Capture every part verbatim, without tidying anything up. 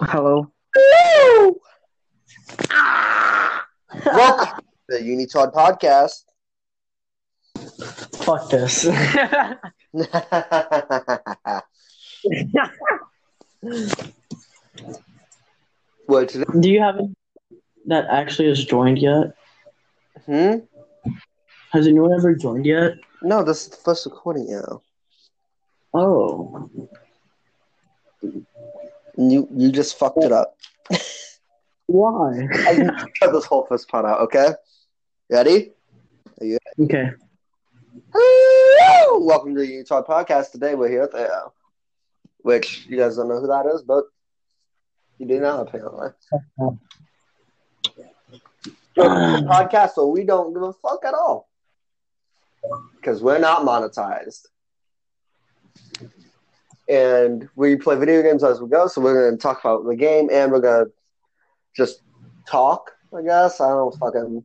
Hello. Hello. Welcome to the Unitard podcast. Fuck this. What? Do you have anyone that actually has joined yet? Hmm. Has anyone ever joined yet? No, this is the first recording now. Oh. You you just fucked it up. Why? I cut this whole first part out, okay? Ready? Are you ready? Okay. Hello! Welcome to the Utah Podcast. Today we're here with Arrow, which you guys don't know who that is, but you do now, apparently. Um, it's a podcast, so we don't give a fuck at all. Because we're not monetized. And we play video games as we go, so we're going to talk about the game, and we're going to just talk, I guess. I don't fucking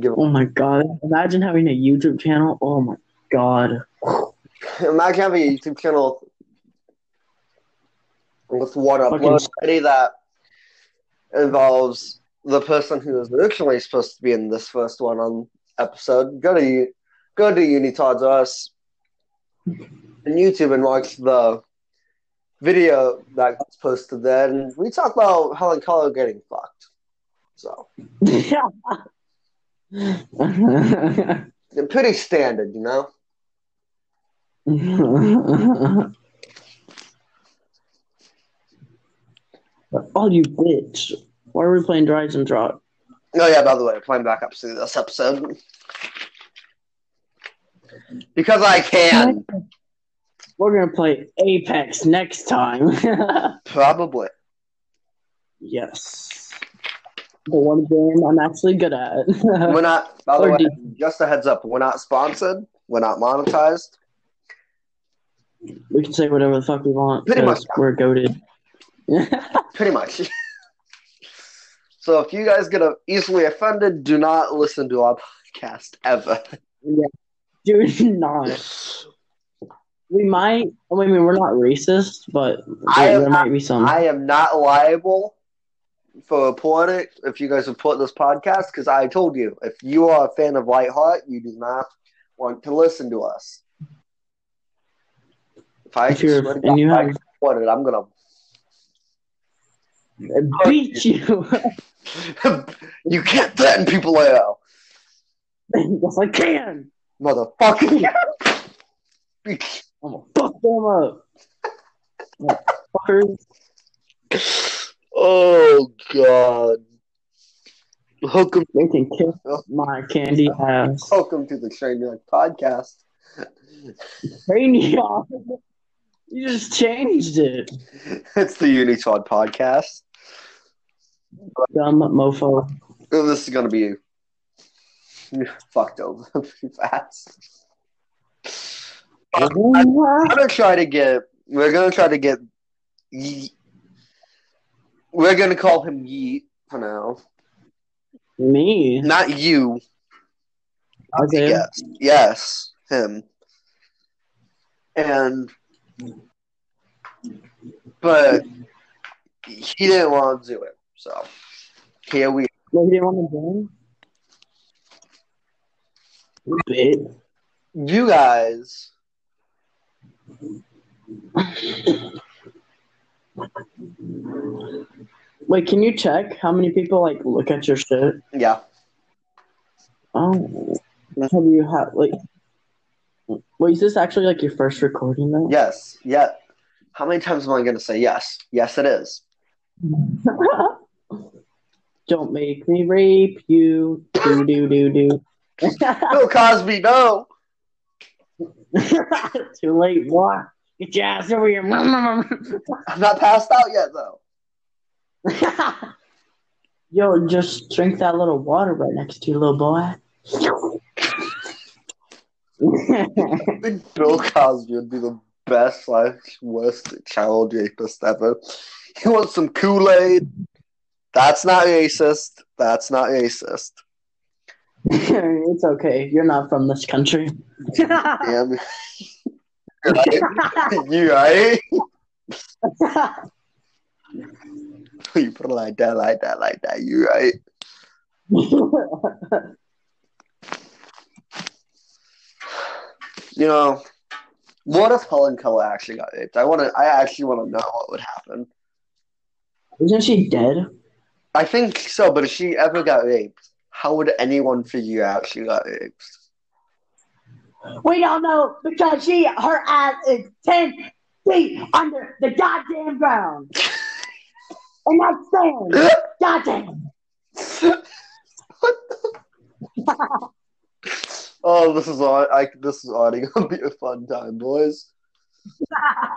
give a Oh, my God. Imagine having a YouTube channel. Oh, my God. Imagine having a YouTube channel with one upload study that involves the person who was originally supposed to be in this first one on episode. Go to, go to Unitards or us. On YouTube and watch the video that gets posted there, and we talk about Helen Keller getting fucked. So, yeah, pretty standard, you know. Oh, you bitch! Why are we playing Drives and Drop? Oh yeah, by the way, playing back up to this episode. Because I can. We're going to play Apex next time. Probably. Yes. The one game I'm actually good at. We're not, by the or way, D- just a heads up, we're not sponsored. We're not monetized. We can say whatever the fuck we want. Pretty much. We're goated. Pretty much. So if you guys get easily offended, do not listen to our podcast ever. Yeah. Do not. We might. I mean, we're not racist, but there, there not, might be some. I am not liable for reporting it if you guys report this podcast because I told you if you are a fan of Lightheart, you do not want to listen to us. If I if you're, and God, you have report it, I'm gonna beat you. You can't threaten people like that. Yes, I can. Motherfucker! I'm gonna fuck them up, motherfuckers! Oh God! Welcome, they can kiss my candy ass. Welcome to the Trainwreck Podcast. Trainwreck, you just changed it. It's the Unitard Podcast. Dumb mofo. This is gonna be you. You're fucked over pretty fast. Um, we're gonna try to get. We're gonna try to get. Ye- we're gonna call him Yeet for now. Me, not you. Okay. Yes, yes, him. And but he didn't want to do it, so here we. No, he didn't want to do it. You guys wait, can you check how many people like look at your shit? Yeah. Oh, have you had like wait, is this actually like your first recording though? Yes, yeah. How many times am I gonna say yes? Yes it is. Don't make me rape you. Do do do do. Bill Cosby, no. Too late, boy. Get your ass over here. I'm not passed out yet, though. Yo, just drink that little water right next to you, little boy. Bill Cosby would be the best, slash worst child rapist ever. He wants some Kool-Aid. That's not racist. That's not racist. It's okay. You're not from this country. Damn. You're right. You right? You put it like that, like that, like that. You right? You know, what if Helen Keller actually got raped? I want to. I actually want to know what would happen. Isn't she dead? I think so, but if she ever got raped, how would anyone figure out she got raped? We don't know because she, her ass is ten feet under the goddamn ground. And that's saying, goddamn. What the? Oh, this is all, I, this is already going to be a fun time, boys.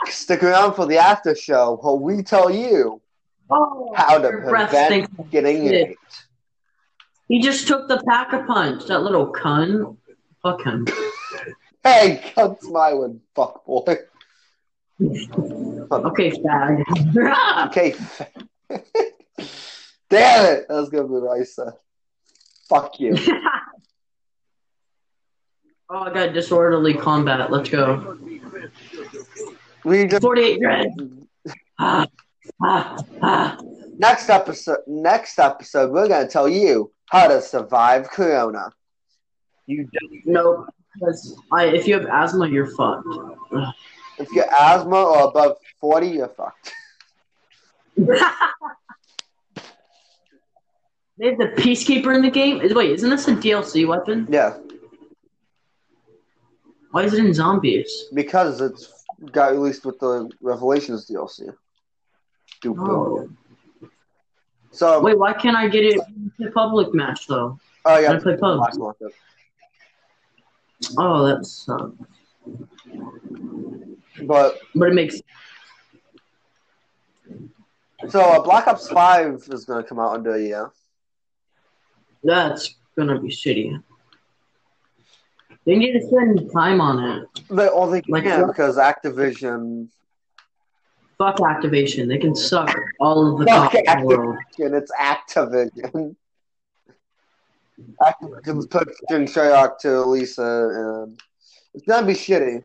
Stick around for the after show where we tell you oh, how to prevent getting raped. He just took the pack-a-punch, that little cunt. Fuck him. Hey, cunt's my one, fuck boy. Okay, fag. Okay, fag. Damn it! That was gonna be nice. Uh, fuck you. Oh, I got disorderly combat. Let's go. We just forty-eight dread. ah, ah, ah. Next episode. Next episode, we're gonna tell you how to survive Corona. You don't know because I, if you have asthma, you're fucked. If you're asthma or above forty, you're fucked. They have the Peacekeeper in the game? Wait, isn't this a D L C weapon? Yeah. Why is it in Zombies? Because it's got released with the Revelations D L C. Stupid. Oh. So wait, why can't I get it in the public match, though? Oh, yeah. I play Pug. Oh, that sucks. But, but it makes sense. So, uh, Black Ops five is going to come out under a year. That's going to be shitty. They need to spend time on it. They only can like, yeah, because Activision... Fuck Activision. They can suck all of the top in the world. It's Activision. Activision put Jim Sherlock to Lisa, and it's going to be shitty.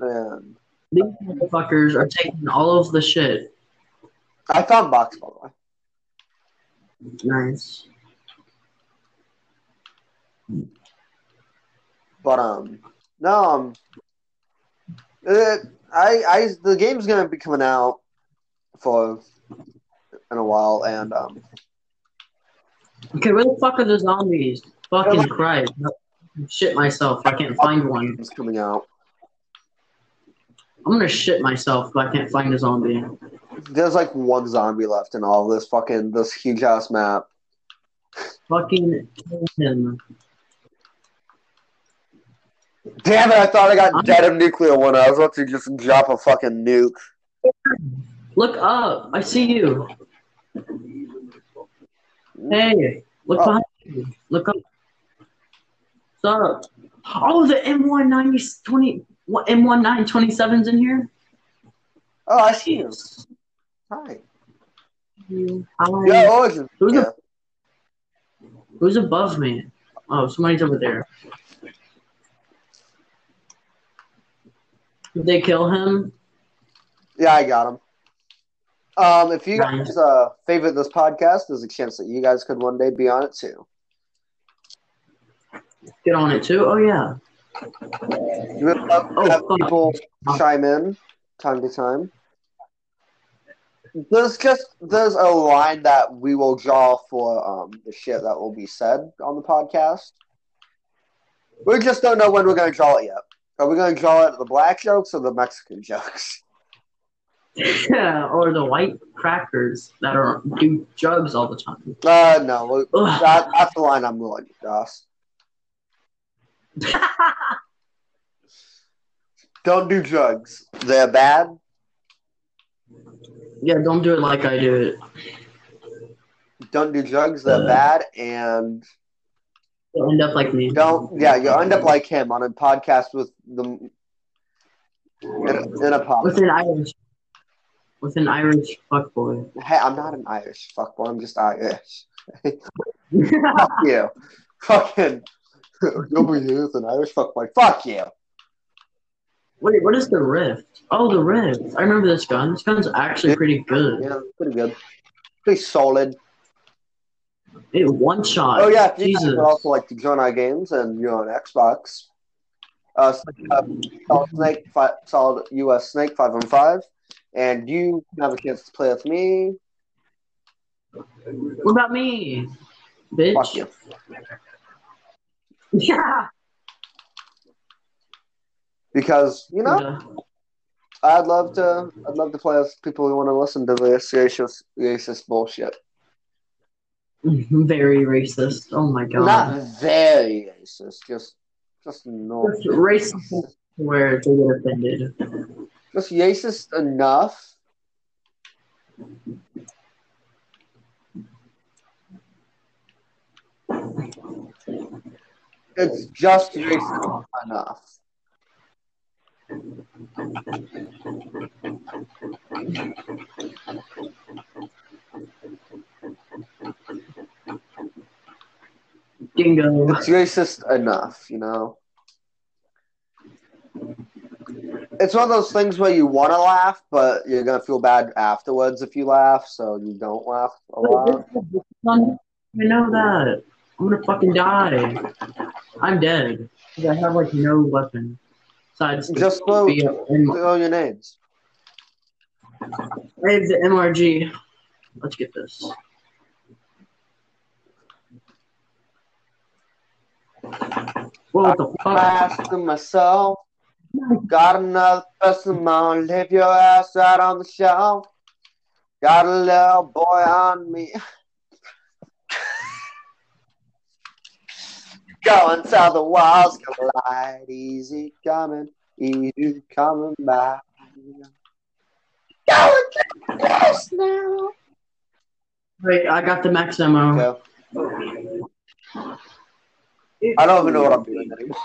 Man. These motherfuckers are taking all of the shit. I found Box, by the way. Nice. But, um, no, um, it, I, I, the game's going to be coming out for, in a while, and, um. Okay, where the fuck are the zombies? Fucking like, Christ. I'm shit myself. I can't find one. It's coming out. I'm gonna shit myself if I can't find a zombie. There's like one zombie left in all this fucking, this huge ass map. Fucking kill him. Damn it, I thought I got I'm... dead of nuclear one. I was about to just drop a fucking nuke. Look up. I see you. Hey, look oh. behind you. Look up. What's up? Oh, the M one ninety twenty... What, M nineteen twenty-seven's in here? Oh, I see him. Hi. Hi. Yeah, Origin. Who's, yeah. A, who's above me? Oh, somebody's over there. Did they kill him? Yeah, I got him. Um, if you guys uh, favorite this podcast, there's a chance that you guys could one day be on it too. Get on it too? Oh, yeah. You would love to have people chime in time to time. There's just there's a line that we will draw for um, the shit that will be said on the podcast. We just don't know when we're going to draw it yet. Are we going to draw it the black jokes or the Mexican jokes? Yeah, or the white crackers that are do drugs all the time. Uh, no, that, that's the line I'm willing to cross. Don't do drugs. They're bad. Yeah, don't do it like I do it. Don't do drugs. They're uh, bad, and you'll end up like me. Don't. Yeah, you'll end up like him on a podcast with the in a, in a podcast with an Irish with an Irish fuckboy. Hey, I'm not an Irish fuckboy. I'm just Irish. Fuck you, fucking. Nobody here is an Irish fuckboy. Fuck you. Wait, what is the rift? Oh, the rift. I remember this gun. This gun's actually pretty good. Yeah, pretty good. Pretty solid. It one shot. Oh yeah, Jesus. You can also like to join our games, and you're on Xbox. Uh, solid snake, five, solid U S snake, five on five, and you have a chance to play with me. What about me, bitch? Fuck you. Yeah. Because you know, yeah. I'd love to. I'd love to play with people who want to listen to this racist, racist bullshit. Very racist. Oh my god. Not very racist. Just, just normal. Just racist where they get offended. Just racist enough. It's just racist enough. Dingo. It's racist enough, you know. It's one of those things where you want to laugh, but you're gonna feel bad afterwards if you laugh, so you don't laugh a lot. I know that. I'm gonna fucking die. I'm dead. I have like no weapon. So just just throw, throw your names. I have the M R G. Let's get this. What the fuck? Ask myself. Got another person on. Leave your ass out on the shelf. Got a little boy on me. Go until the walls collide. Easy coming, easy coming by. Go and get this now. Wait, I got the max ammo. Okay. I don't even know what I'm doing anymore.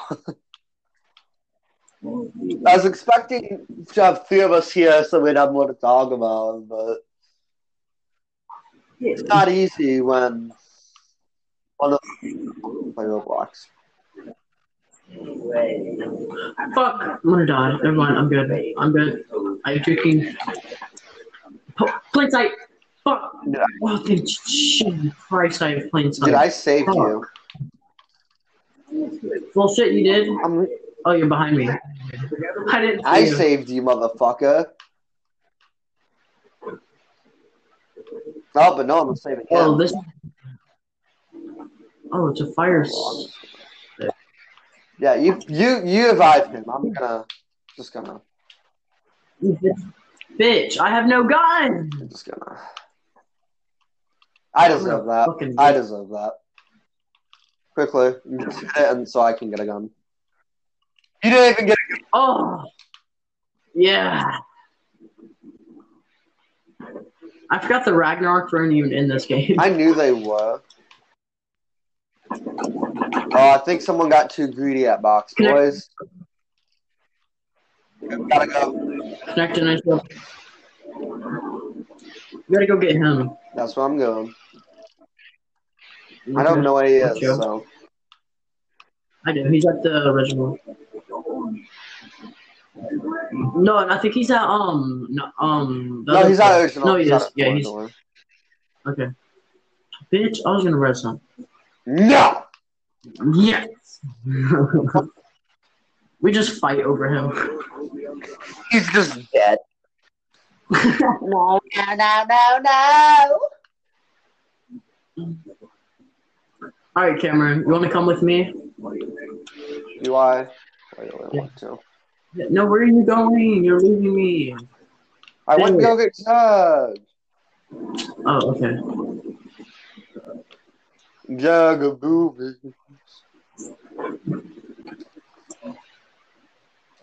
I was expecting to have three of us here so we'd have more to talk about, but it's not easy when one of them play Roblox. Fuck, I'm gonna die. Never mind, I'm good. I'm good. I'm drinking. Oh, plain sight. Fuck. I, oh, thank Jesus Christ, I have plain sight. Dude, I saved Fuck. you. Well, shit, you did? I'm... Oh, you're behind me. I didn't see I you. saved you, motherfucker. Oh, but no, I'm saving him. Oh, this... oh it's a fire... Yeah, you you, you revived him. I'm gonna... Just gonna... Bitch, I have no gun! I'm just gonna... I deserve that. I deserve that. Quickly, and so I can get a gun. You didn't even get a gun. Oh, yeah. I forgot the Ragnarok weren't even in this game. I knew they were. Oh, I think someone got too greedy at box, Connect- boys. Gotta go. Connect a nice one. Gotta go get him. That's where I'm going. I don't know what he is, so. I do. He's at the original. No, and I think he's at, um, no, um. No, he's not original. No, he is. Yeah, he's. Okay. Bitch, I was gonna read some. No! Yes! We just fight over him. He's just dead. No, no, no, no, no! All right, Cameron, you want to come with me? Do I? I don't want to. No, where are you going? You're leaving me. I want to go get Jug. Oh, okay. Jug of boobies.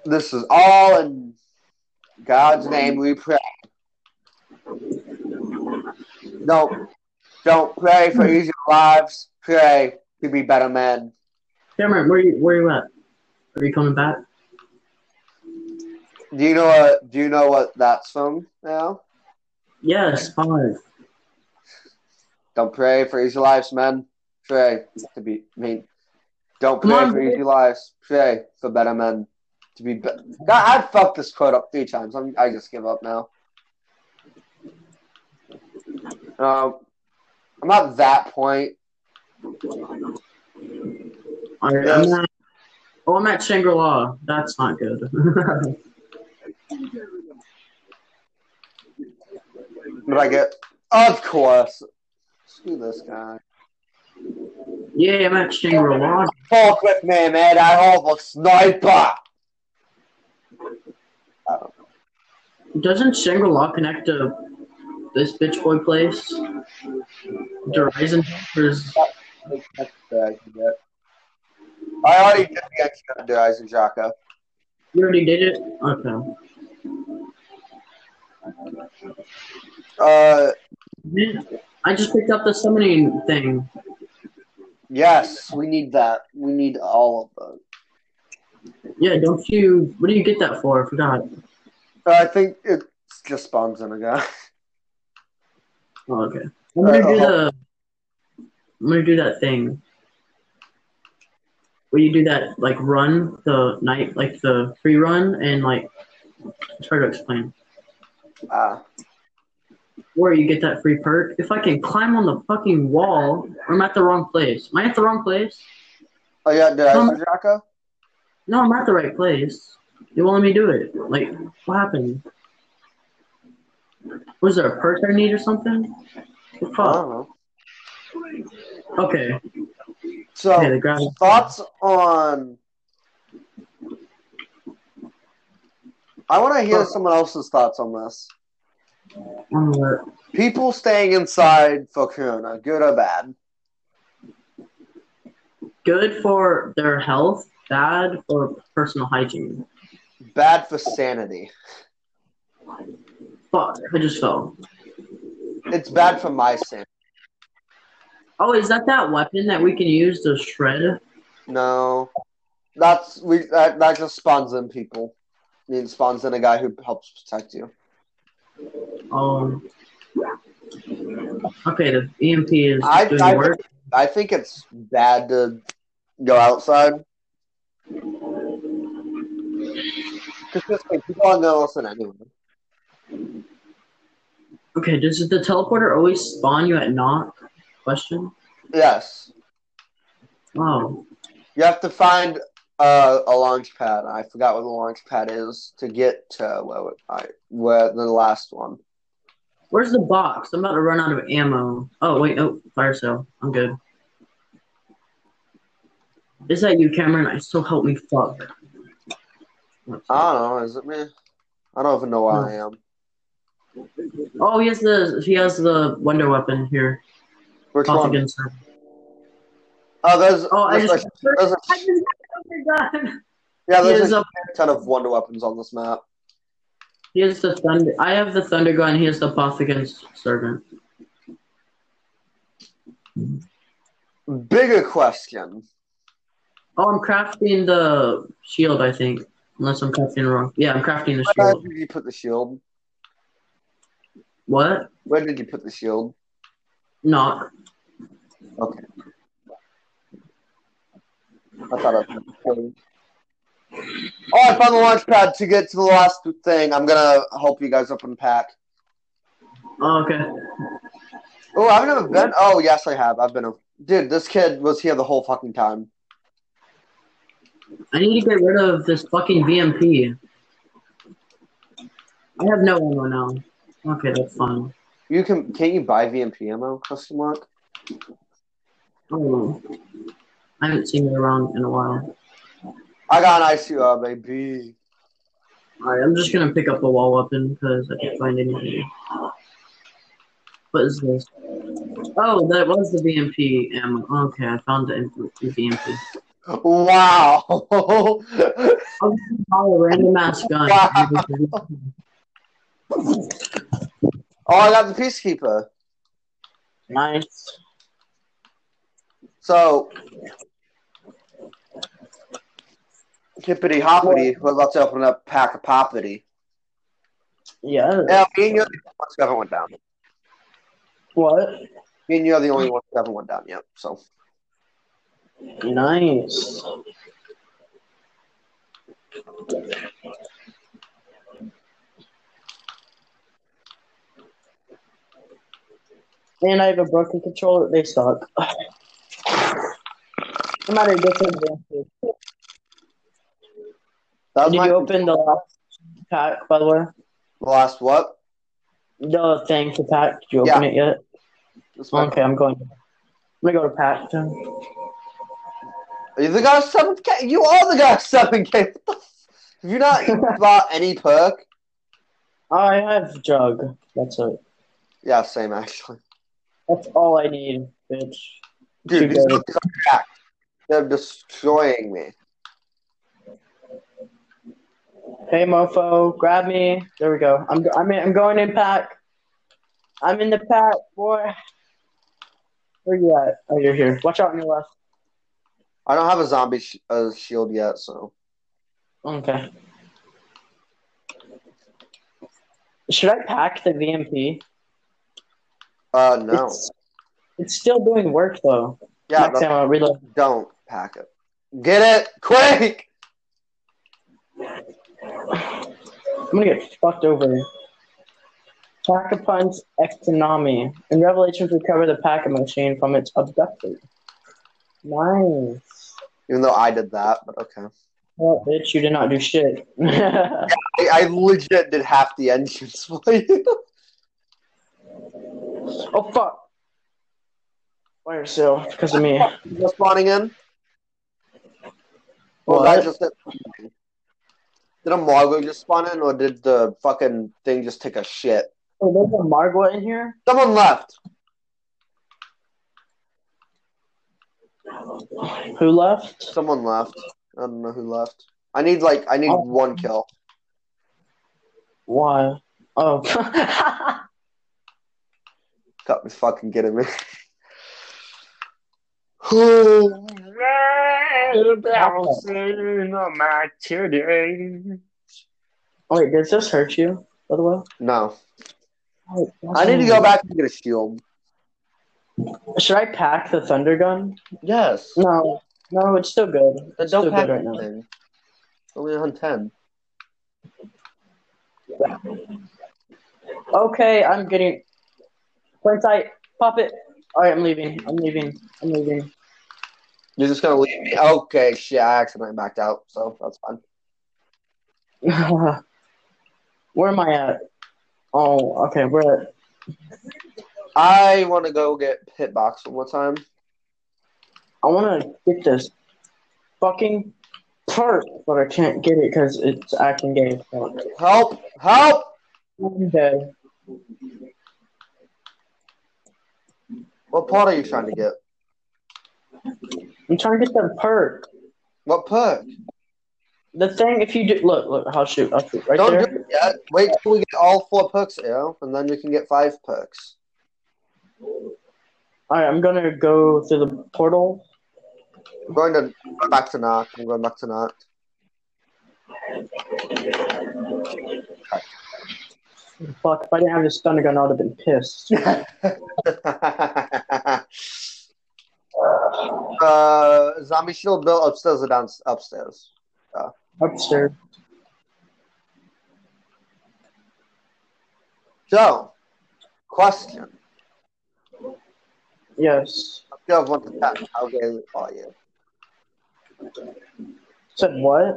This is all in God's name we pray. No, don't pray for easier lives. Pray to be better men. Cameron, where you where you at? Are you coming back? Do you know what do you know what that's from now? Yes, five. Don't pray for easy lives, men. Pray to be I mean don't pray on, for easy lives. Pray for better men. to be better. I fucked this quote up three times. I'm, I just give up now. Um, I'm at that point. All right, yes. I'm at, oh, I'm at Shangri-La. That's not good. What did I get? Of course. Screw this guy. Yeah, I'm at Shangri-La. Talk with me, man. I have a sniper. Oh. Doesn't Shangri-La connect to this bitch boy place? Horizon? I already did the extra to Horizon Jaka. You already did it? Okay. Uh, I just picked up the summoning thing. Yes, we need that. We need all of them. Yeah, don't you... What do you get that for? I forgot. Uh, I think it just spawns in a guy. Oh, okay. I'm gonna uh, do the... I'm gonna do that thing. Where you do that, like, run, the night, like, the free run, and, like, it's hard to explain. Ah. Uh. Where you get that free perk. If I can climb on the fucking wall, I'm at the wrong place. Am I at the wrong place? Oh, yeah, did I see Jocko? No, I'm at the right place. You won't let me do it. Like, what happened? Was there a perk I need or something? What the fuck? I don't know. Okay. So, okay, thoughts on... I want to hear someone else's thoughts on this. People staying inside for Corona, good or bad? Good for their health, bad for personal hygiene. Bad for sanity. Fuck, I just fell. It's bad for my sanity. Oh, is that that weapon that we can use to shred? No. That's we. That, that just spawns in people. I mean, spawns in a guy who helps protect you. Um. Okay, the E M P is I, doing I, work. I think it's bad to go outside. Because like, people aren't gonna listen anyway. Okay, does the teleporter always spawn you at knock? Question. Yes. Wow. You have to find Uh, a launch pad. I forgot what the launch pad is to get to where, I, where the last one. Where's the box? I'm about to run out of ammo. Oh, wait. Oh, fire cell. I'm good. Is that you, Cameron? I still help me fuck. I don't know. Is it me? I don't even know where no. I am. Oh, he has the, he has the wonder weapon here. Which Both one? Oh, there's... Oh, I just... There's, there's, God. Yeah, there's a, a ton of wonder weapons on this map. He has the thunder. I have the thunder gun. He has the apothecary's servant. Bigger question. Oh, I'm crafting the shield. I think, unless I'm crafting wrong. Yeah, I'm crafting the shield. Where did you put the shield? What? Where did you put the shield? Not. Okay. I thought I was Oh, I found the launch pad to get to the last thing. I'm gonna help you guys open pack. Oh, okay. Oh, I've never been. Oh, yes, I have. I've been. A... Dude, this kid was here the whole fucking time. I need to get rid of this fucking V M P. I have no ammo now. Okay, that's fine. You can. Can't you buy V M P ammo? Question mark. Oh. I haven't seen it around in a while. I got an I C R, baby. Alright, I'm just gonna pick up the wall weapon because I can't find anything. What is this? Oh, that was the V M P ammo. Okay, I found the V M P. Wow! I'll just buy a random ass gun. Wow. Oh, I got the Peacekeeper. Nice. So... Hippity hoppity, we're about to open up pack of poppity. Yeah. Now, me and you're the only ones who haven't went down. What? Me and you're the only ones who haven't went down yet, so. Nice. And I have a broken controller. They suck. No matter what. Did you open the last pack, by the way? The last what? The thing to pack. Did you open yeah. it yet? That's okay, I'm going. I'm going to go to pack, then. Are you the guy with seven K? You are the guy with seven K. What the f- Have you not bought any perk? I have Jug. That's it. Yeah, same, actually. That's all I need, bitch. Dude, these guys are back. They're destroying me. Hey, mofo, grab me. There we go. I'm I'm in, I'm going in pack. I'm in the pack, boy. Where you at? Oh, you're here. Watch out on your left. I don't have a zombie sh- uh, shield yet, so. Okay. Should I pack the V M P? Uh, no. It's, it's still doing work, though. Yeah, next time I'll reload. Don't pack it. Get it quick! I'm gonna get fucked over. Pack a punch Extanami. In Revelations, recover the pack a machine from its abductor. Nice. Even though I did that, but okay. Well, bitch, you did not do shit. I, I legit did half the engines for you. Oh, fuck. Fire sale, because of me. You're spawning in? Well, that just did. Did a Margo just spawn in, or did the fucking thing just take a shit? Oh, there's a Margo in here? Someone left. Who left? Someone left. I don't know who left. I need, like, I need oh. one kill. Why? Oh. Got me fucking kidding me. Who bouncing on my titties? Wait, does this hurt you, by the way? No. Oh, I need to go back and get a shield. Should I pack the thunder gun? Yes. No. No, it's still good. It's don't still pack good right anything. Now. It's only on ten. Yeah. Okay, I'm getting... Plant tight. Pop it. All right, I'm leaving. I'm leaving. I'm leaving. You're just going to leave me? Okay, shit. I accidentally backed out, so that's fine. Where am I at? Oh, okay. We're at... I want to go get Hitbox one more time. I want to get this fucking perk, but I can't get it because it's acting gay. Help! Help! I'm dead. What part are you trying to get? I'm trying to get that perk. What perk? The thing, if you do... Look, look, I'll shoot. I'll shoot right Don't there. Don't do it yet. Wait till we get all four perks, arrow, and then we can get five perks. All right, I'm going to go through the portal. I'm going to back to knock. I'm going back to knock. Okay. Fuck, if I didn't have this thunder gun, I would have been pissed. uh, zombie shield built upstairs or down upstairs? Uh, upstairs. So, question. Yes. I still have one to tap. How gay are you? Said what?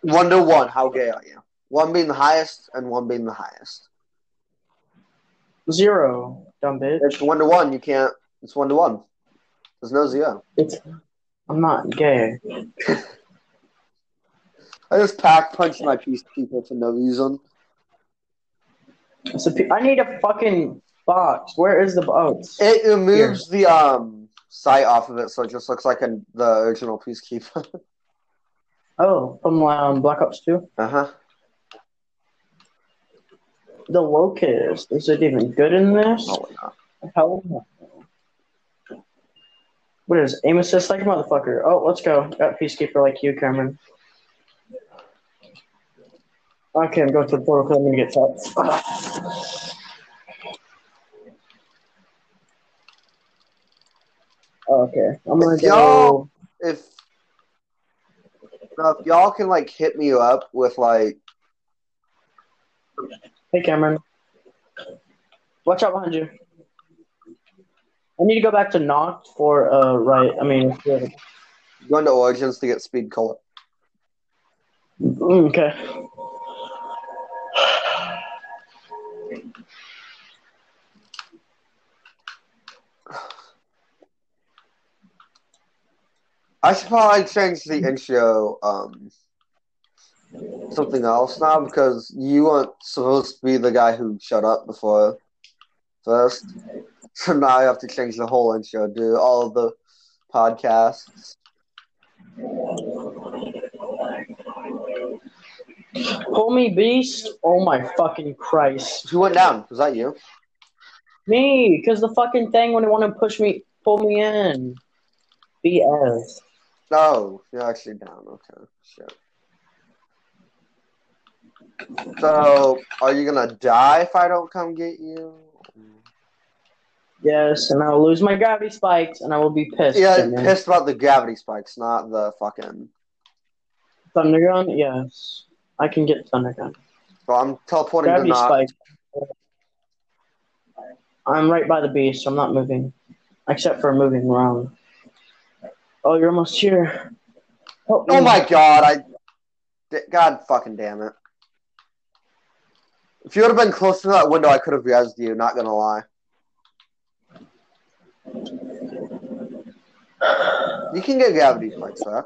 One to one. How gay are you? One being the highest, and one being the highest. Zero, dumb bitch. It's one to one. You can't. It's one to one. There's no zero. It's. I'm not gay. I just pack punched my piece people for no reason. It's a, I need a fucking box. Where is the box? It removes Here. the um sight off of it, so it just looks like a, the original Peacekeeper. Oh, from um, Black Ops two. Uh huh. The locust. Is it even good in this? Probably not. Hell no. What is aim assist like a motherfucker? Oh, let's go. Got Peacekeeper like you, Cameron. Okay, I'm going to the portal because I'm going to get tapped. Okay. I'm going to go. If Now, if y'all can like hit me up with like. Hey Cameron, watch out behind you. I need to go back to Noct for uh right. I mean, yeah. Going to Origins to get speed color. Okay. I should probably change the intro um, something else now because you weren't supposed to be the guy who shut up before first. So now I have to change the whole intro, do all of the podcasts. Homie Beast? Oh my fucking Christ. Who went down? Was that you? Me, because the fucking thing when it wanted to push me, pull me in. B S. Oh, you're actually down. Okay, shit. So, are you gonna die if I don't come get you? Yes, and I'll lose my gravity spikes, and I will be pissed. Yeah, I'm pissed about the gravity spikes, not the fucking... Thundergun? Yes. I can get Thundergun. Well, I'm teleporting gravity to Gravity spike. I'm right by the beast, so I'm not moving. Except for moving around. Oh, you're almost here. Oh, oh my god, I... God fucking damn it. If you would have been close to that window, I could have rezzed you, not gonna lie. You can get gravity spikes, huh?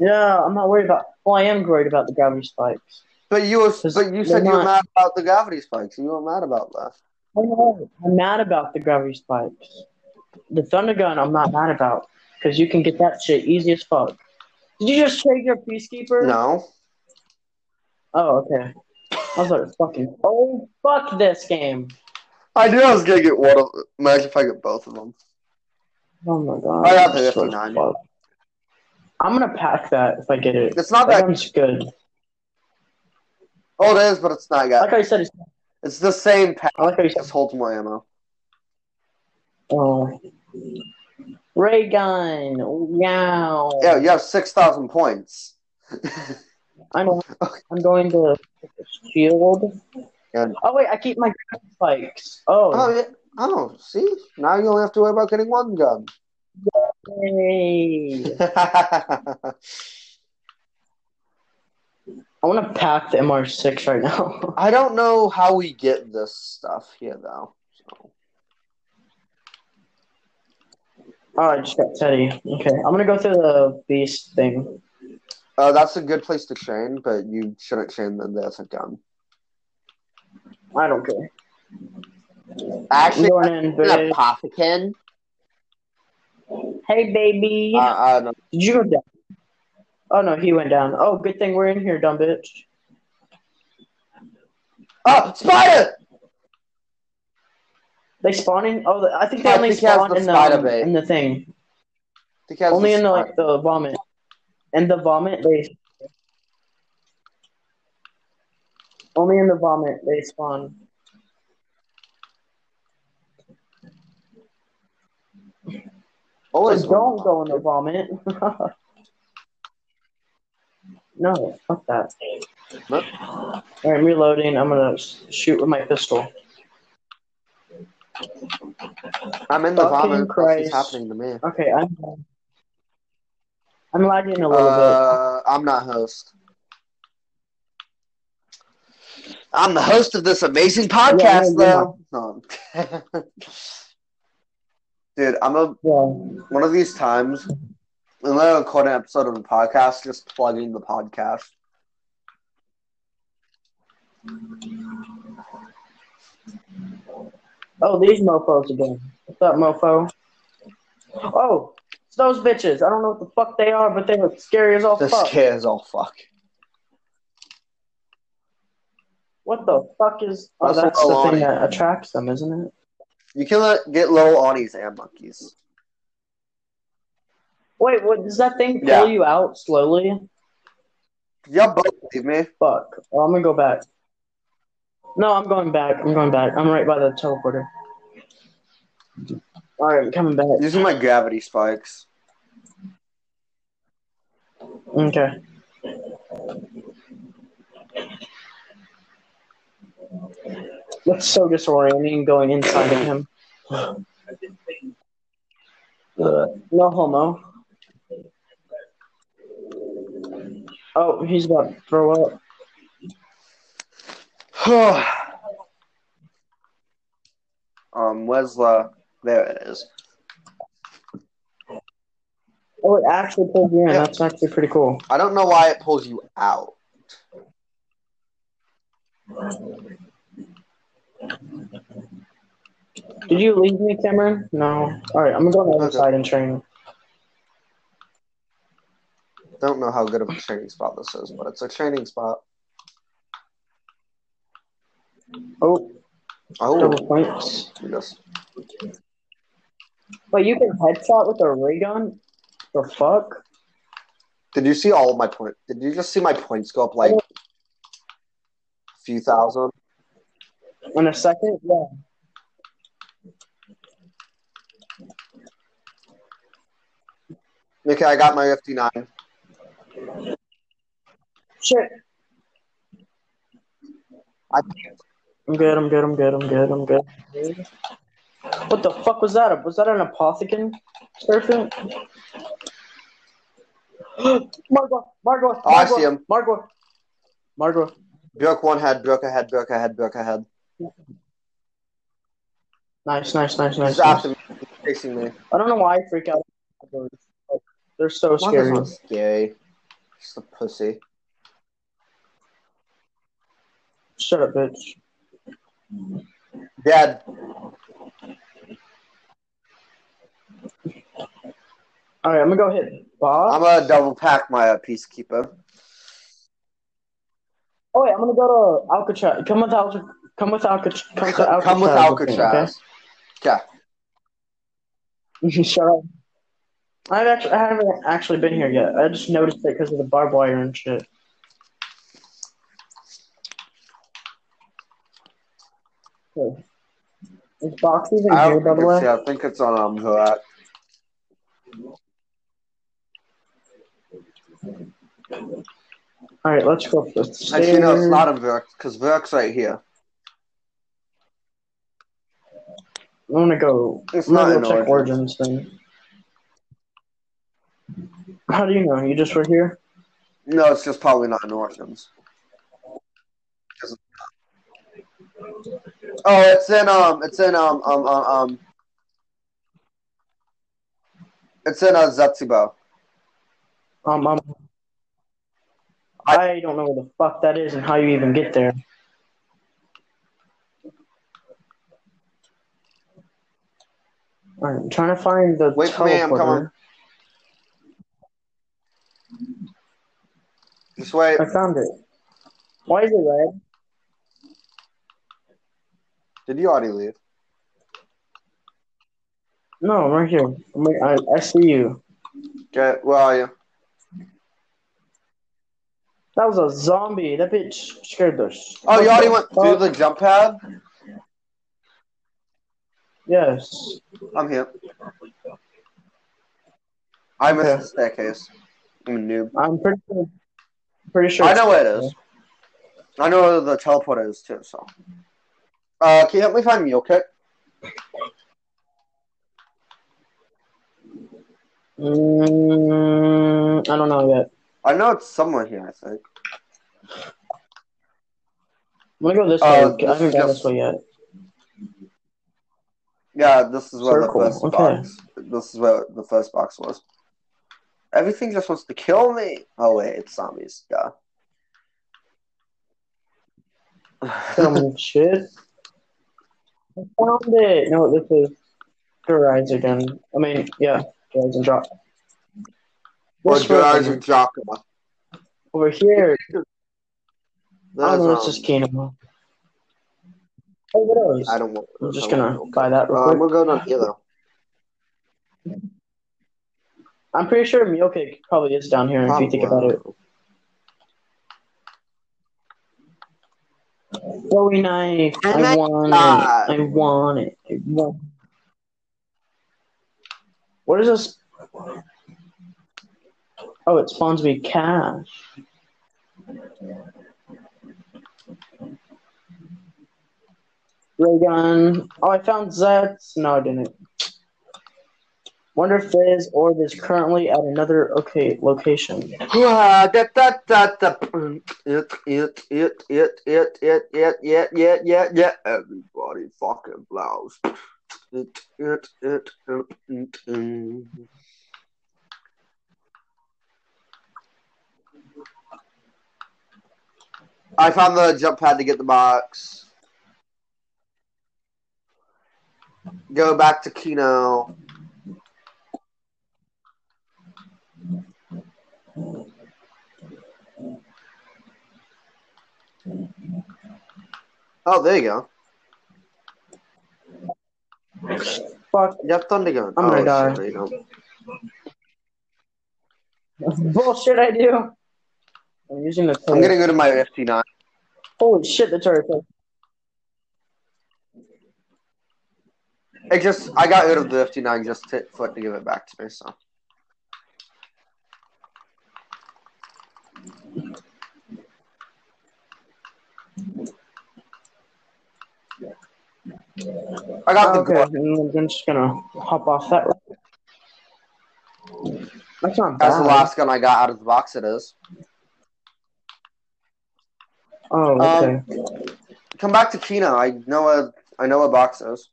Yeah, I'm not worried about... Well, I am worried about the gravity spikes. But you were, But you said not... you were mad about the gravity spikes. You were mad about that. Oh, no, I'm mad about the gravity spikes. The Thunder Gun, I'm not mad about, because you can get that shit easy as fuck. Did you just trade your Peacekeeper? No. Oh, okay. I was like, fucking, oh, fuck this game. I knew I was going to get one of them. Imagine if I get both of them. Oh, my God. I got the fifty-nine. I'm going to pack that if I get it. It's not that, that one's good. Oh, it is, but it's not good. Like I said, it's, it's the same pack. I like how you said. Just holds more ammo. Oh. Ray gun. Wow. Yeah, you have six thousand points. I'm, I'm going to shield. Good. Oh, wait, I keep my gun spikes. Oh. Oh, yeah. Oh, see? Now you only have to worry about getting one gun. Yay. I want to pack the M R six right now. I don't know how we get this stuff here, though. So. Oh, I just got Teddy. Okay, I'm gonna go through the beast thing. Uh, that's a good place to chain, but you shouldn't chain them. That's a gun. I don't care. Actually, I'm an apothecan. Hey, baby. Uh, I don't know. Did you go down? Oh no, he went down. Oh, good thing we're in here, dumb bitch. Oh, spider! They spawning? Oh, I think they yeah, only think spawn the in, the, um, in the thing. Only the in the, like, the vomit. In the vomit, they... Only in the vomit, they spawn. Always so don't go in the vomit. No, fuck that. Nope. Alright, I'm reloading. I'm gonna shoot with my pistol. I'm in the vomit. What's happening to me? Okay, I'm. I'm lagging a little uh, bit. I'm not host. I'm the host of this amazing podcast, yeah, though. Yeah. No. Dude, I'm a yeah. one of these times. I'm gonna record an episode of the podcast, just plugging the podcast. Oh, these mofos again. What's up, mofo? Oh, it's those bitches. I don't know what the fuck they are, but they look scary as all fuck. They're scary as all fuck. What the fuck is... Oh, that's, that's the thing that attracts them, isn't it? You can get little oddies and monkeys. Wait, what does that thing pull yeah. you out slowly? Yeah, both leave me. Fuck. Well, I'm gonna go back. No, I'm going back. I'm going back. I'm right by the teleporter. All right, I'm coming back. These are my gravity spikes. Okay. That's so disorienting going inside of him. No homo. Oh, he's about to throw up. um, Wesla, there it is. Oh, it actually pulls you in. Yeah. That's actually pretty cool. I don't know why it pulls you out. Did you leave me, Cameron? No. All right, I'm going to go on the other okay. side and train. I don't know how good of a training spot this is, but it's a training spot. Oh. Oh. Double points. Yes. But you can headshot with a ray gun? The fuck? Did you see all of my points? Did you just see my points go up like a few thousand? In a second? Yeah. Okay, I got my fifty-nine. Shit. I'm good, I'm good, I'm good, I'm good, I'm good. What the fuck was that? Was that an apothecary serpent? Margot, Margot, oh, I see him. Margot, Margot. Bjork one head, Bjork ahead, Bjork ahead, Bjork ahead. Nice, nice, nice, nice. He's after me. He's chasing me. I don't know why I freak out. They're so scary. Margo's not scary. Just a pussy. Shut up, bitch. Dad. All right, I'm gonna go hit Bob. I'm gonna double pack my uh, peacekeeper. Oh wait, I'm gonna go to Alcatraz. Come with Alcatraz. Come with Alcatraz. Come, to Alcatraz come with Alcatraz. Okay. Yeah. Shut up. I've actually, I haven't actually been here yet. I just noticed it because of the barbed wire and shit. Okay. Is Box even I here, by the way? Yeah, I think it's on um, Hurak. Alright, let's go for this. Actually, no, it's not on Hurak, because Hurak's right here. I'm gonna go. It's I'm not gonna go check Origins thing. How do you know? You just were here? No, it's just probably not in Origins. Oh, it's in um, it's in um, um, um, um it's in uh, Zetsubo. Um, um, I, I don't know what the fuck that is and how you even get there. All right, I'm trying to find the wait for me. I'm coming. Just wait. I found it. Why is it red? Did you already leave? No, I'm right here. I'm right, I, I see you. Okay, where are you? That was a zombie. That bitch scared us. Oh, you already went through the jump pad? Yes. I'm here. I missed okay. the staircase. I'm a noob. I'm pretty sure. Pretty sure I know where it is. I know where the teleporter is too, so. Uh, can you help me find Mule Kick? Mm, I don't know yet. I know it's somewhere here, I think. I'm gonna go this uh, way. I haven't gone this way yet. Yeah, this is where Circle. the first okay. box. This is where the first box was. Everything just wants to kill me. Oh wait, it's zombies. Duh. Some shit. I found it. No, this is Garage again. I mean, yeah, Garage and Drop. Or Garage and Drop. Over here. I don't know. It's just Kino. Oh, what else? I don't want. I'm just gonna buy that. Real quick. Uh, we're going on here though. I'm pretty sure Mule Kick probably is down here probably. if you think about it. Bowie knife. I want God. it. I want it. I want it. What is this? Oh, it spawns me cash. Ray gun. Oh, I found Zets. No, I didn't. Wonder if Fizz Orb is currently at another okay location. Ah, that that that that it it it it it it it it it it it everybody fucking blouse. It it it it it. I found the jump pad to get the box. Go back to Kino. Oh, there you go. Fuck. You have thunder gun. I'm oh, gonna die. Shit, you know. Bullshit, I do. I'm using the. Turret. I'm gonna go to my F T nine. Holy shit, the turret. It just, I got rid of the F T nine just to, for it to give it back to me, so. I got okay, the glove. I'm just gonna hop off that. That's not bad. That's the last gun I got out of the box. It is. Oh, okay. Um, come back to Kino. I know a. I know a box is.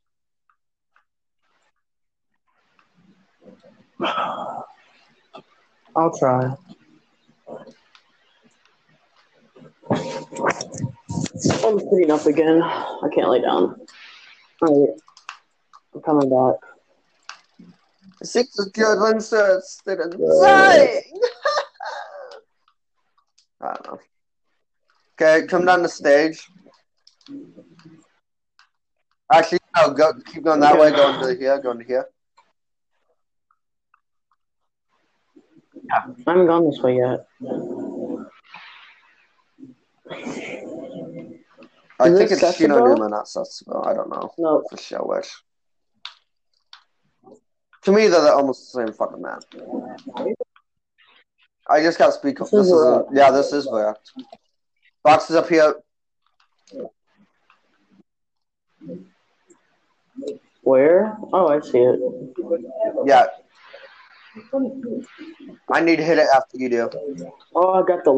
I'll try. I'm sitting up again. I can't lay down. Alright. I'm coming back. Six of good inserts that are dying. I don't know. Okay, come down the stage. Actually, no, go keep going that way, going to here, going to here. I haven't gone this way yet. I Is think it it's Kino Numa, not Setsubou. I don't know. No. For sure, which. To me, though, they're almost the same fucking map. I just got speak of this. This is yeah, this is where. Box is up here. Where? Oh, I see it. Yeah. I need to hit it after you do. Oh, I got the.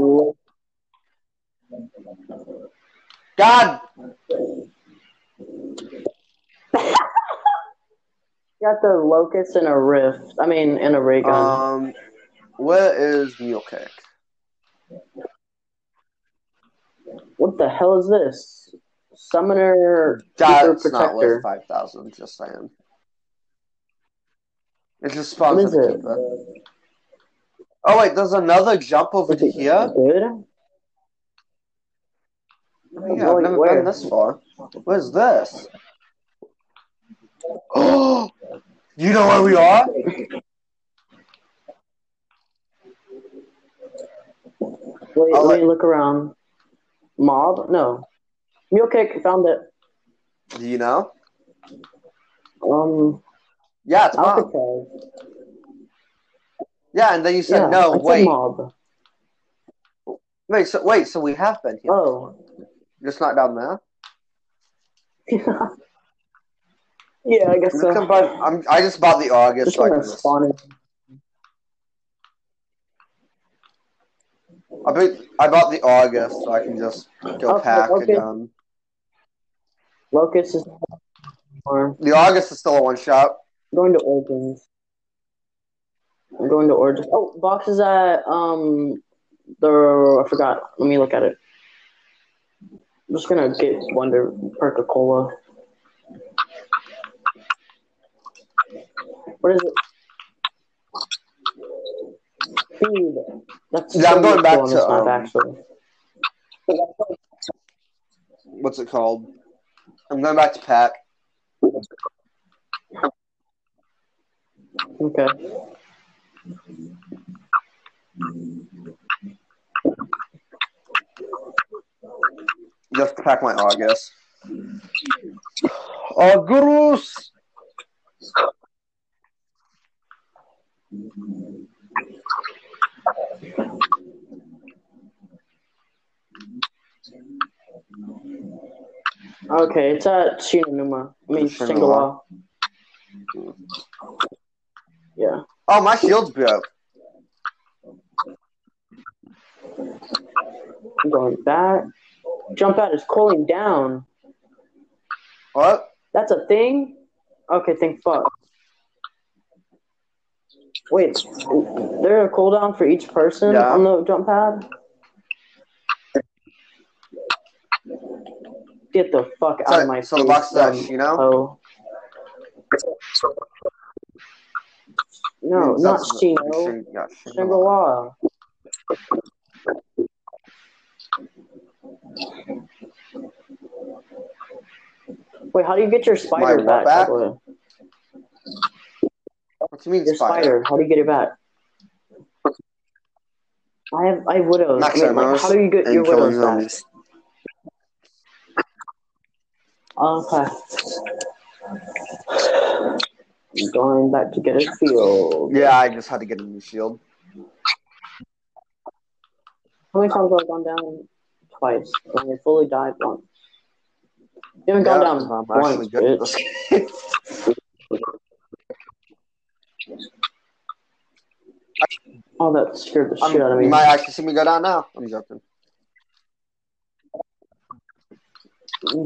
God! Got the locust and a rift. I mean, and a ray gun. Um, where is Mulcake? What the hell is this? Summoner. That's not worth five thousand, just saying. It's just spawns to keep it. Oh, wait, there's another jump over to here? Good? Oh, yeah, I've never where? Been this far. Where's this? Oh, you know where we are? Wait, I'll let me look around. Mob? No. Mulcake, found it. Do you know? Um. Yeah, it's Mob. Yeah, and then you said yeah, no. Wait. Mob. Wait. So wait. So we have been here. Oh. Just not down there. Yeah, yeah I guess so. I'm, I just bought the August. Just so I can spawn it. I bought, I bought the August, so I can just go okay, pack okay. and um. Locust is the August is still a one shot. I'm going to Origins. I'm going to Origins. Oh, box is at um the I forgot. Let me look at it. I'm just gonna get Wonder Perca-Cola. What is it? Feed. That's yeah, I'm going back to this um, map, actually. What's it called? I'm going back to Pack. Okay. Just pack my August. August. Okay, it's at Shinonuma. I mean, Shingawa. Yeah. Oh, my shield's broke. I'm going back. Jump out is cooling down. What? That's a thing? Okay, think fuck. Wait, there a cooldown for each person yeah. on the jump pad? Get the fuck so, out of my so face. So the box dash, you know? Oh. No, not Shino. Shingalawa. Wait, how do you get your spider my back? back? What do you mean your spider? spider? How do you get it back? I have I have widows. I mean, like, how do you get your widows back? Okay. I'm going back to get a shield. Yeah, I just had to get a new shield. How many times have I gone down? Twice. And I fully died once. You haven't yeah, gone down I'm once, bitch. Oh, that scared the I'm, shit out of me. You might actually see me go down now. I'm joking.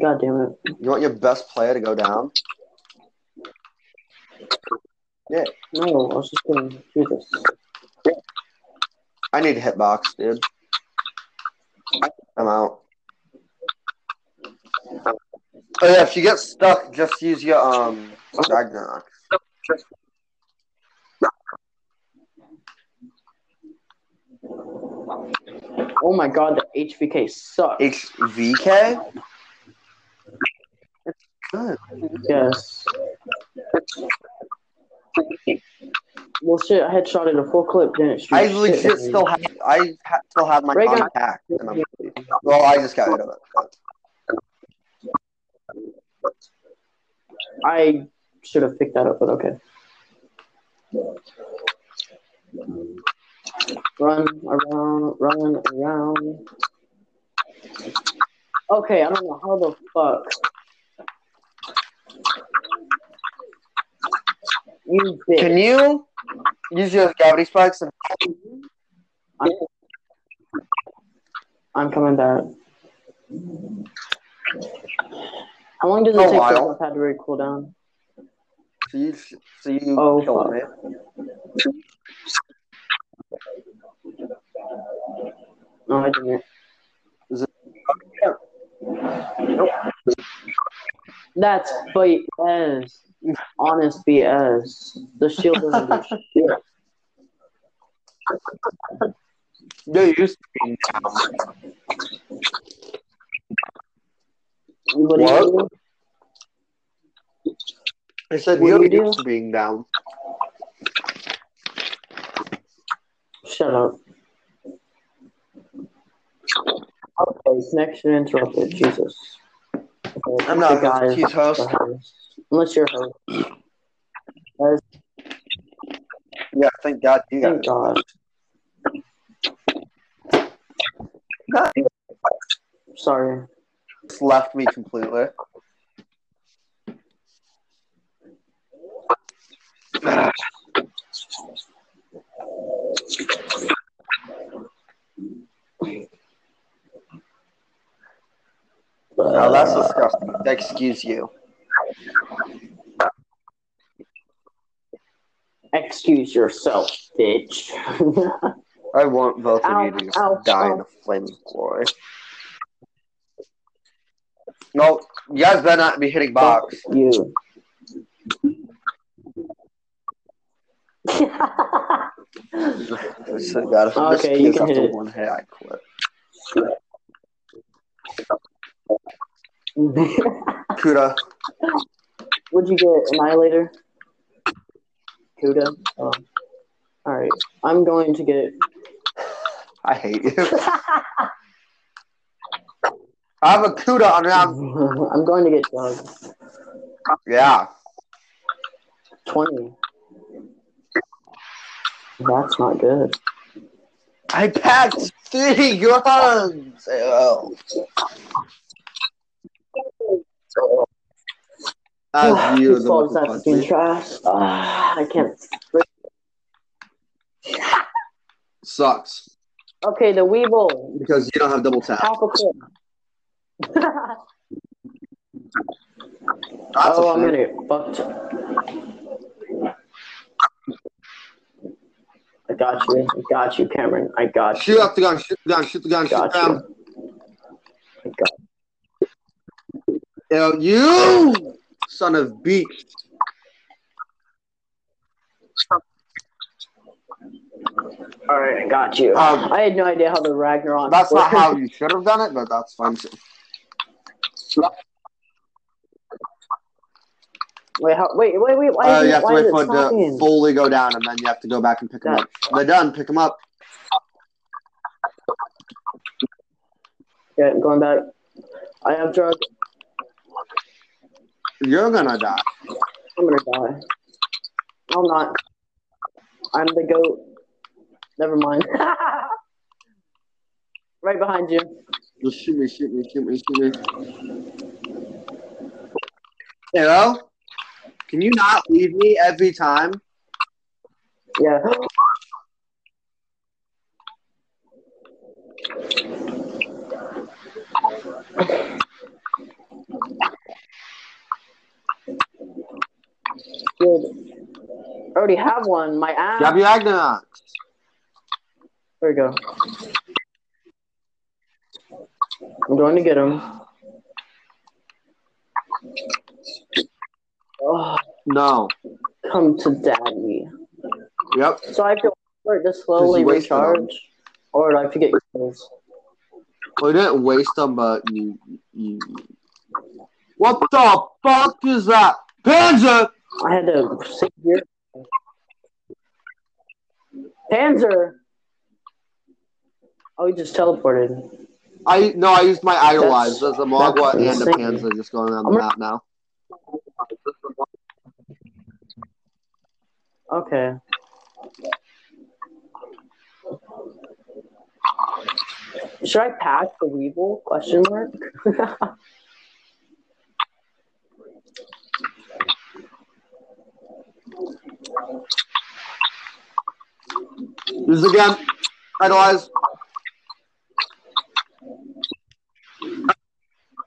God damn it. You want your best player to go down? Yeah. No, I was just going to do this. Yeah. I need a hitbox, dude. I'm out. Oh yeah, if you get stuck, just use your um drag knock. Oh my god, the H V K sucks. H V K? It's good. Yes. Well, shit, I headshotted a full clip, didn't it? I legit shit, still have, I ha- still have my Ray contact. And I'm, well, I just got rid of it. I should have picked that up, but okay. Run around, run around. Okay, I don't know how the fuck. You Can you use your gravity spikes? And- I'm, I'm coming back. How long does it oh, take for the pad to really cool down? So you, so you oh, killed it. No, I didn't. Is it- nope. That's bait as. Honest B S. The shield doesn't do shit. They're used to being down. What? what? I said you're used do? to being down. Shut up. Okay, connection interrupted. Jesus. Okay, I'm not guys. He's host. Unless you're hurt. Guys. Yeah, thank God you thank got it. God. Sorry. Just left me completely. Oh, that's disgusting. Excuse you. Excuse yourself, bitch. I want both of you to just ow, die ow. in a flame of glory. No, you guys better not be hitting box. Fuck you. so God, okay, you can hit it. One hit, I quit. Kuda. What'd you get, Annihilator? Kuda. Oh. All right, I'm going to get. I hate you. I have a Kuda on now. I'm going to get Doug. Yeah. Twenty. That's not good. I packed three guns. Oh. I view the fucking trash. Uh, I can't. Sucks. Okay, the Weevil. Because you don't have double tap. Oh, I'm gonna get fucked. I got you. I got you, Cameron. I got shoot you. Shoot up the gun. Shoot the gun. Shoot the gun. I got shoot the gun. I got you. Yo, you son of bitch. All right, I got you. Um, I had no idea how the Ragnarok. That's worked. Not how you should have done it, but that's fine. Wait, how, wait, wait, wait. Why uh, you have why to wait for it to fully go down, and then you have to go back and pick them up. They're done. Pick them up. Yeah, I'm going back. I have drugs. You're gonna die. I'm gonna die. I'm not. I'm the goat. Never mind. Right behind you. Just shoot me, shoot me, shoot me, shoot me. Arrow? Can you not leave me every time? Yeah. Dude, I already have one. My ass. Grab your Agnax. There we go. I'm going to get him. Oh, no. Come to daddy. Yep. So I have to wait to slowly recharge, or do I have to get kills? Well, you didn't waste them, but you, you... What the fuck is that? Panzer! I had to sit here. Panzer! Oh, he just teleported. I No, I used my idolize. There's a Mogwa and a Panzer just going on the map now. Okay. Should I pack the Weevil? Question mark. Use again. Idolize.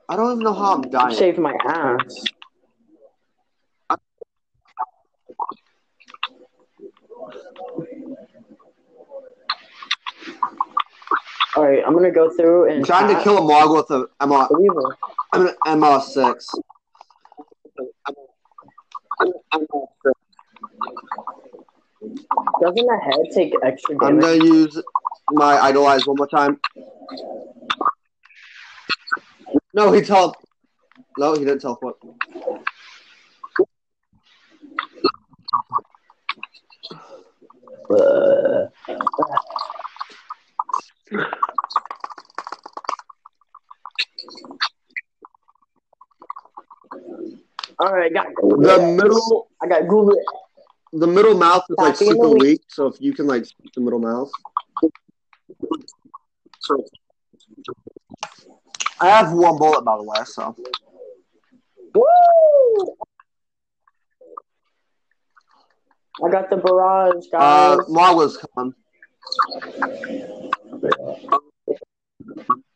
I don't even know how I'm dying. Save my ass. All right, I'm gonna go through and I'm trying to kill a Mog with a M R. I'm an M R six. Doesn't the head take extra damage? I'm gonna use my idolize one more time. No, he tele. No, he didn't teleport. Uh, All right, I got the yeah. middle. I got Google. The middle mouth is like super weak, so if you can like speak the middle mouth. I have one bullet, by the way, so. Woo! I got the barrage, guys. Uh, Marla's coming.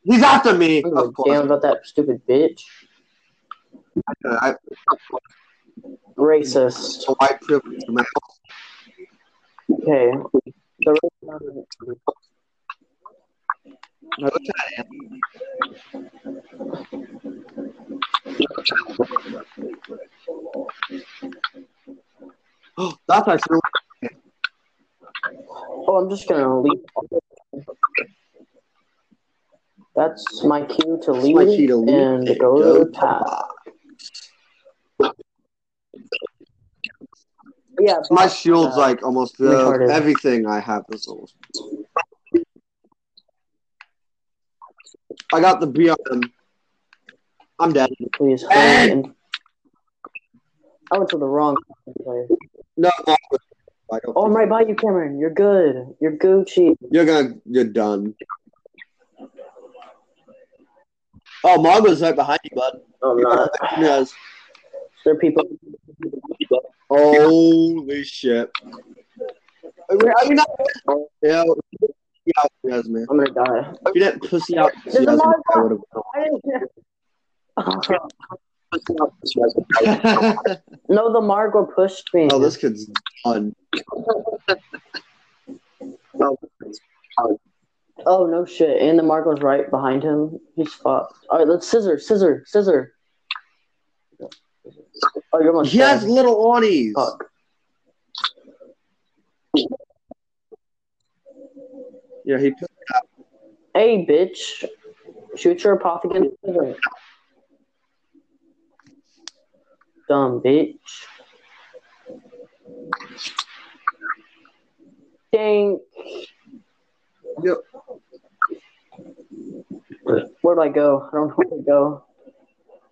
He's after me. I don't give a damn about that stupid bitch. I, I, Racist. So I privilege, man. Okay. The oh, that's actually. Oh, I'm just gonna leave. That's my cue to leave, cue to leave and, and go, go to the path. Yeah, my shield's uh, like almost uh, everything I have is almost. I got the B on him. I'm dead. Please hold and... in. I went to the wrong place. No, Oh, I'm right by you, Cameron. You're good. You're Gucci. You're gonna. You're done. Oh, Margo's right behind you, bud. Oh, no. Yes. There are people. Holy shit. Are you not? Yeah. Out, Jasmine. I'm gonna die. If you didn't pussy out, Jasmine, I would have. No, the Margo pushed me. Oh, this kid's done. Oh, oh, no shit. And the Margo's right behind him. He's fucked. All right, let's scissor, scissor, scissor. Oh, you're almost. He dead. Has little oddies. Fuck. Yeah, he. Hey, bitch! Shoot your apothecary. Dumb bitch. Dang. Yep. Where do I go? I don't know where to go.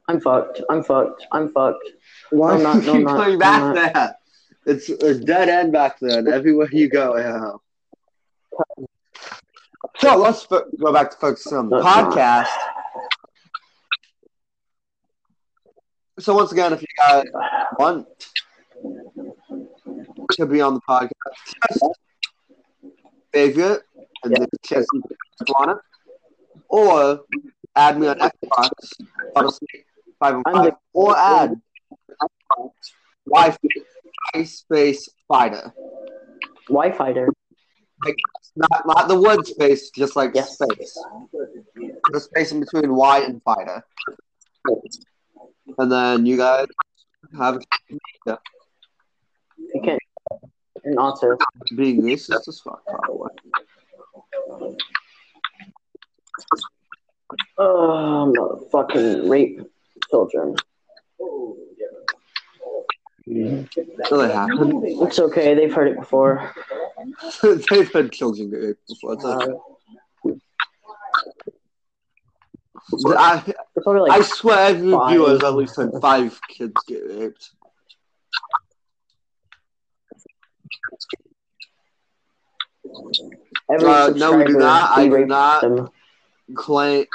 I'm fucked. I'm fucked. I'm fucked. Why no, do you no, going back I'm there? Not. It's a dead end back there. And everywhere you go, yeah. So let's fo- go back to focus on the podcast. So once again, if you guys want to be on the podcast, just favorite and then just on it, or add me on Xbox, honestly, five and five, or add Xbox, Wi-Fi, space fighter, Wi-Fighter. Like, not not the word space, just like yes. Space. The space in between Y and fighter. And then you guys have yeah. You can't an answer. Being racist as fuck, by the way. Oh, no, fucking rape children. Mm. So they happen. It's okay, they've heard it before. They've had children get raped before. Uh, I, like I swear every viewer has at least had five kids get raped. Every uh, no, we do not. I do not claim.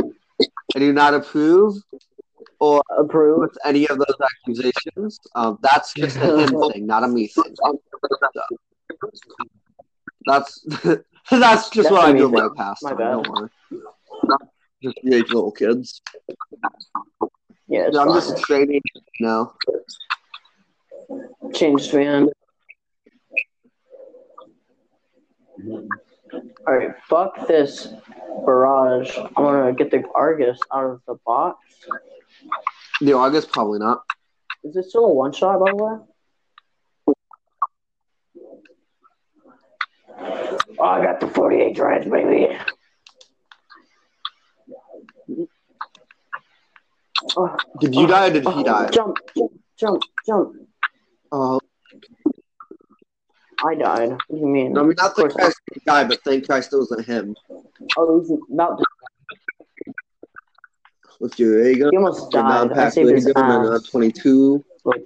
I do not approve or approve with any of those accusations. Um, that's just a him thing, not a me thing. That's that's just that's what I do in my past. My bad. Just the little kids. Yeah, it's no, I'm just training now. Changed, man. All right, fuck this barrage. I want to get the Argus out of the box. The Argus, probably not. Is it still a one shot, by the way? Oh, I got the forty-eight drives, baby. Oh, did you oh, die or did oh, he die? Jump, jump, jump. Oh. I died. What do you mean? No, I mean, not the Christ I died, but thank Christ it wasn't him. Oh, it was about to die. Let's do it. He almost died. I saved his ass. twenty-two. Like,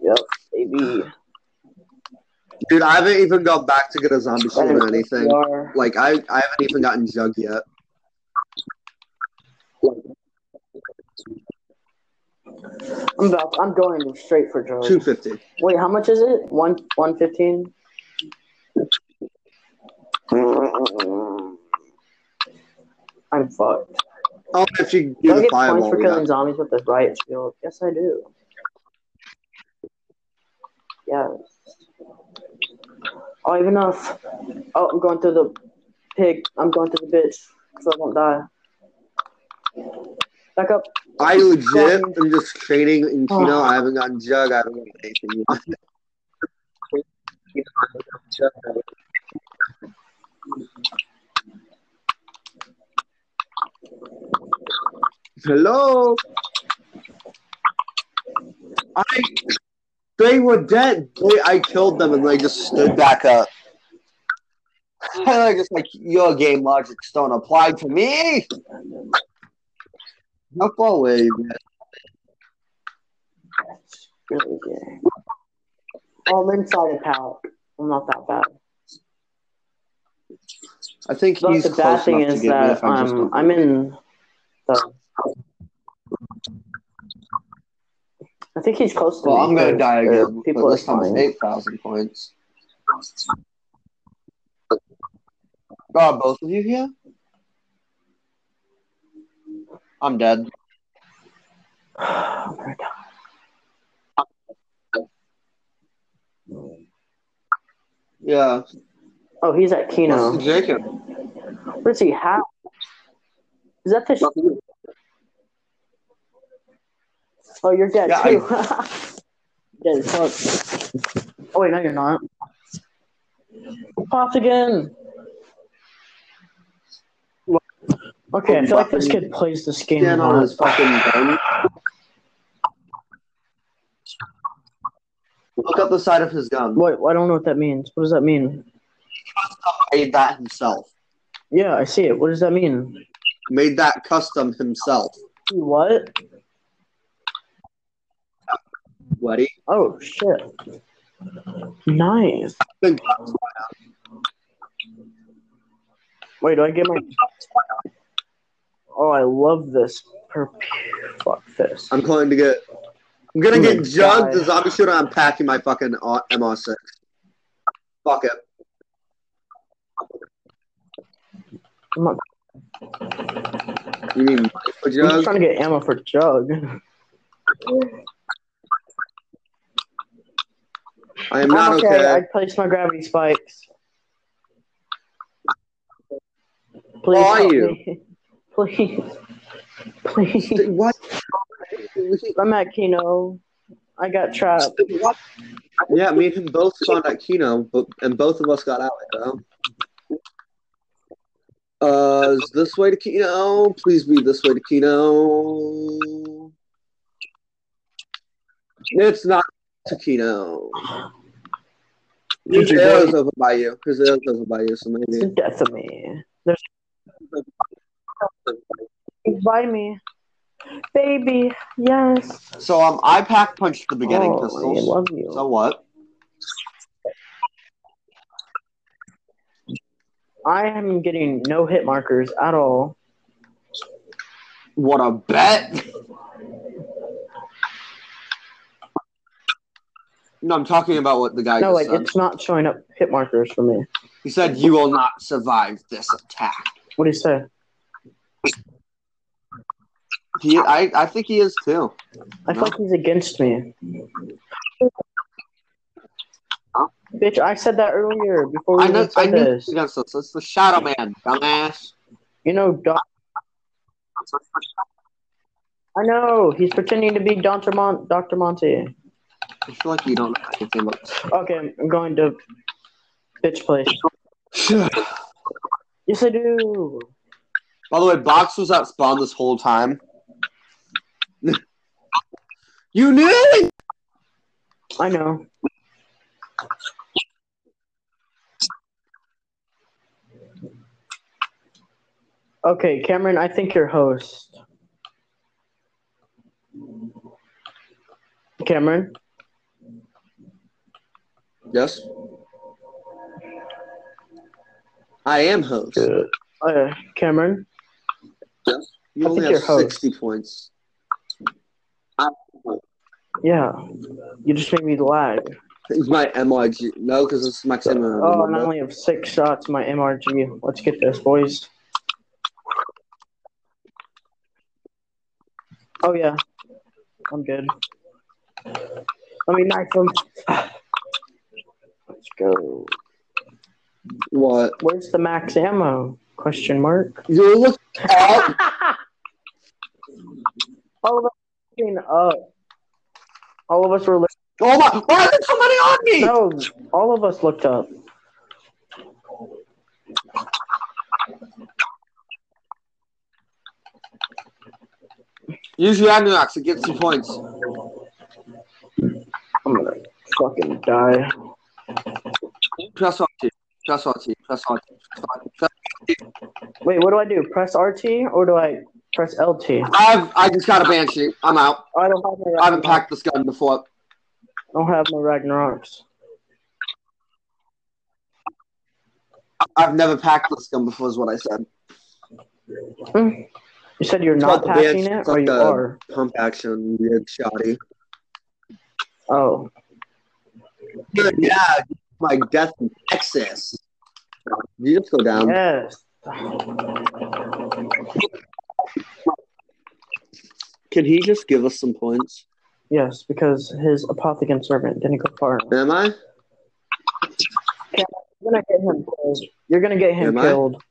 yep, baby. Dude, I haven't even gone back to get a zombie shield or anything. P R. Like, I, I haven't even gotten Jug yet. I'm about, I'm going straight for Jug. two fifty. Wait, how much is it? One, one fifteen? I'm fucked. Oh, if you do I get points for killing zombies with the riot shield? Yes, I do. Yes. Oh, I have enough. Oh, I'm going through the pig. I'm going through the bitch, so I won't die. Back up. I legit yeah. am just trading in Kino. Oh. You know, I haven't gotten Jug. I haven't gotten anything yet. Hello? I... They were dead. They, I killed them, and they just stood back up. And I just like your game logics don't apply to me. Up away, man. There we go. Oh, I'm inside a pallet. I'm not that bad. I think but he's the bad thing is that um, I'm in the... I think he's close to well, me. Well, I'm going to die again. People this time eight thousand points. Are oh, both of you here? I'm dead. I'm going to die. Yeah. Oh, he's at Kino. That's Jacob. Where's he? How? Is that the sh- Oh, you're dead, yeah, too. I... dead as fuck. Oh, wait, no, you're not. Popped again. Okay, I feel like this kid plays this game stand on his fucking gun. Look up the side of his gun. Wait, I don't know what that means. What does that mean? He made that himself. Yeah, I see it. What does that mean? Made that custom himself. What? Sweaty. Oh shit! Nice. Wait, do I get my? Oh, I love this. Per- Fuck this. I'm going to get. I'm gonna oh get jugged as zombie shooter. I'm packing my fucking M R six. Fuck it. I'm not. You mean money for jug? I'm just trying to get ammo for jug. I am not I'm okay. okay. I placed my gravity spikes. Please How are you? Me. Please. Please. What? I'm at Kino. I got trapped. What? Yeah, me and him both spawned at Kino, but, and both of us got out. Though. Uh, is this way to Kino? Please be this way to Kino. It's not. Kino. His arrow's over by you. His arrow's over by you, so maybe. It's the death of me. There's... By me. Baby, yes. So um, I pack punched the beginning oh, pistols. I love you. So what? I am getting no hit markers at all. What a bet! No, I'm talking about what the guy no, just like, said. No, like, it's not showing up hit markers for me. He said, you will not survive this attack. What did he say? He, I, I think he is, too. I no? feel like he's against me. Huh? Bitch, I said that earlier before we I know, even said I knew this. Against us. It's the Shadow Man, dumbass. You know, Don... I know. He's pretending to be Doctor Mon- Doctor Monty. I feel like you don't know anything about this. Okay, I'm going to bitch place. Yes, I do. By the way, Box was at spawn this whole time. You knew it! I know. Okay, Cameron, I think you're host. Cameron? Yes. I am host. Uh, Cameron? Yes. You I only have sixty host. Points. Yeah. You just made me lag. It's my M R G. No, because it's maximum. Oh, and I only have six shots, my M R G. Let's get this, boys. Oh, yeah. I'm good. Let me knife him. Let's go. What? Where's the max ammo? Question mark. You look up. All of us were looking up. All of us were looking oh my! Why is there so many on me? No, all of us looked up. Use your Anunox to get some points. I'm gonna fucking die. Press R T. Press R T. Press R T. Press R T. Wait, what do I do? Press R T or do I press L T? I've I just got a banshee. I'm out. I don't have I haven't packed this gun before. I don't have no Ragnaroks. I've never packed this gun before, is what I said. Mm. You said you're it's not packing it, it's or like you are? Pump action, weird shoddy. Oh. Dude, yeah, my death in Texas. You just go down. Yes. Can he just give us some points? Yes, because his apothecan servant didn't go far enough. Am I? Okay, you're gonna get him killed. You're gonna get him Am killed.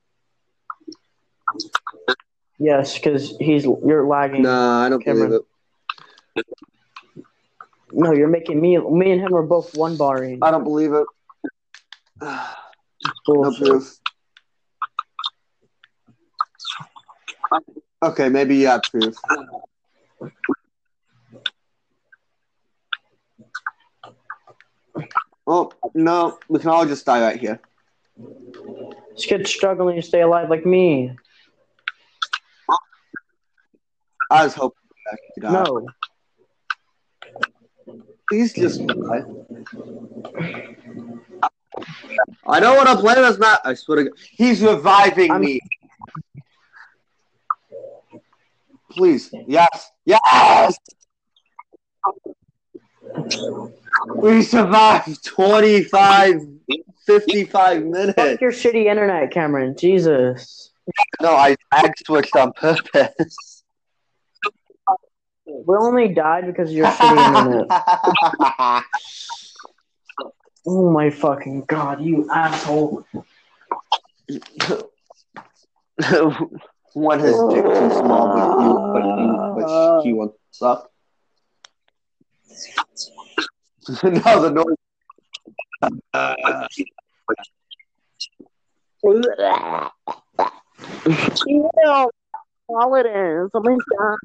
I? Yes, because he's you're lagging. Nah, I don't Cameron. believe it. No, you're making me. Me and him are both one barring. I don't believe it. No proof. Okay, maybe you have proof. Oh, no. We can all just die right here. This kid's struggling to stay alive like me. I was hoping that I could die. No. Please just die. I don't want to play this map. I swear to God. He's reviving I'm me. Please. Yes. Yes! We survived twenty-five, fifty-five minutes. Fuck your shitty internet, Cameron. Jesus. No, I lag switched on purpose. We only died because of your shitty internet. Oh my fucking god, you asshole. One his dick too small, but you, but you, but he wants to suck. No, the noise. Uh, yeah, all it is. Oh my god.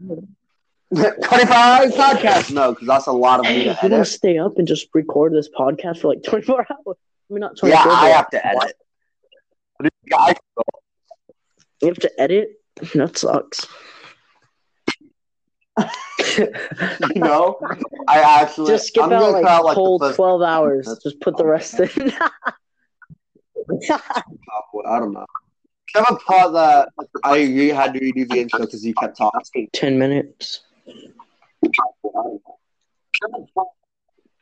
twenty-four hours podcast? No, because that's a lot of me. I'm going to stay up and just record this podcast for like twenty-four hours. I mean, not twenty-four hours. Yeah, I have to edit. You have to edit? That sucks. No, I actually just skip I'm out like a like whole twelve hours. That's just put the rest in. I don't know. There's a part that I had to redo the intro because you kept talking. Ten minutes.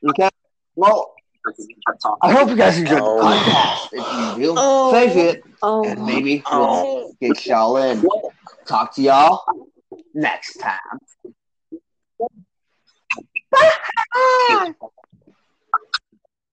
Okay. Well, I hope you guys enjoyed the podcast. If you do, oh, save it, oh, and maybe oh. we'll get y'all in. Talk to y'all next time. Bye.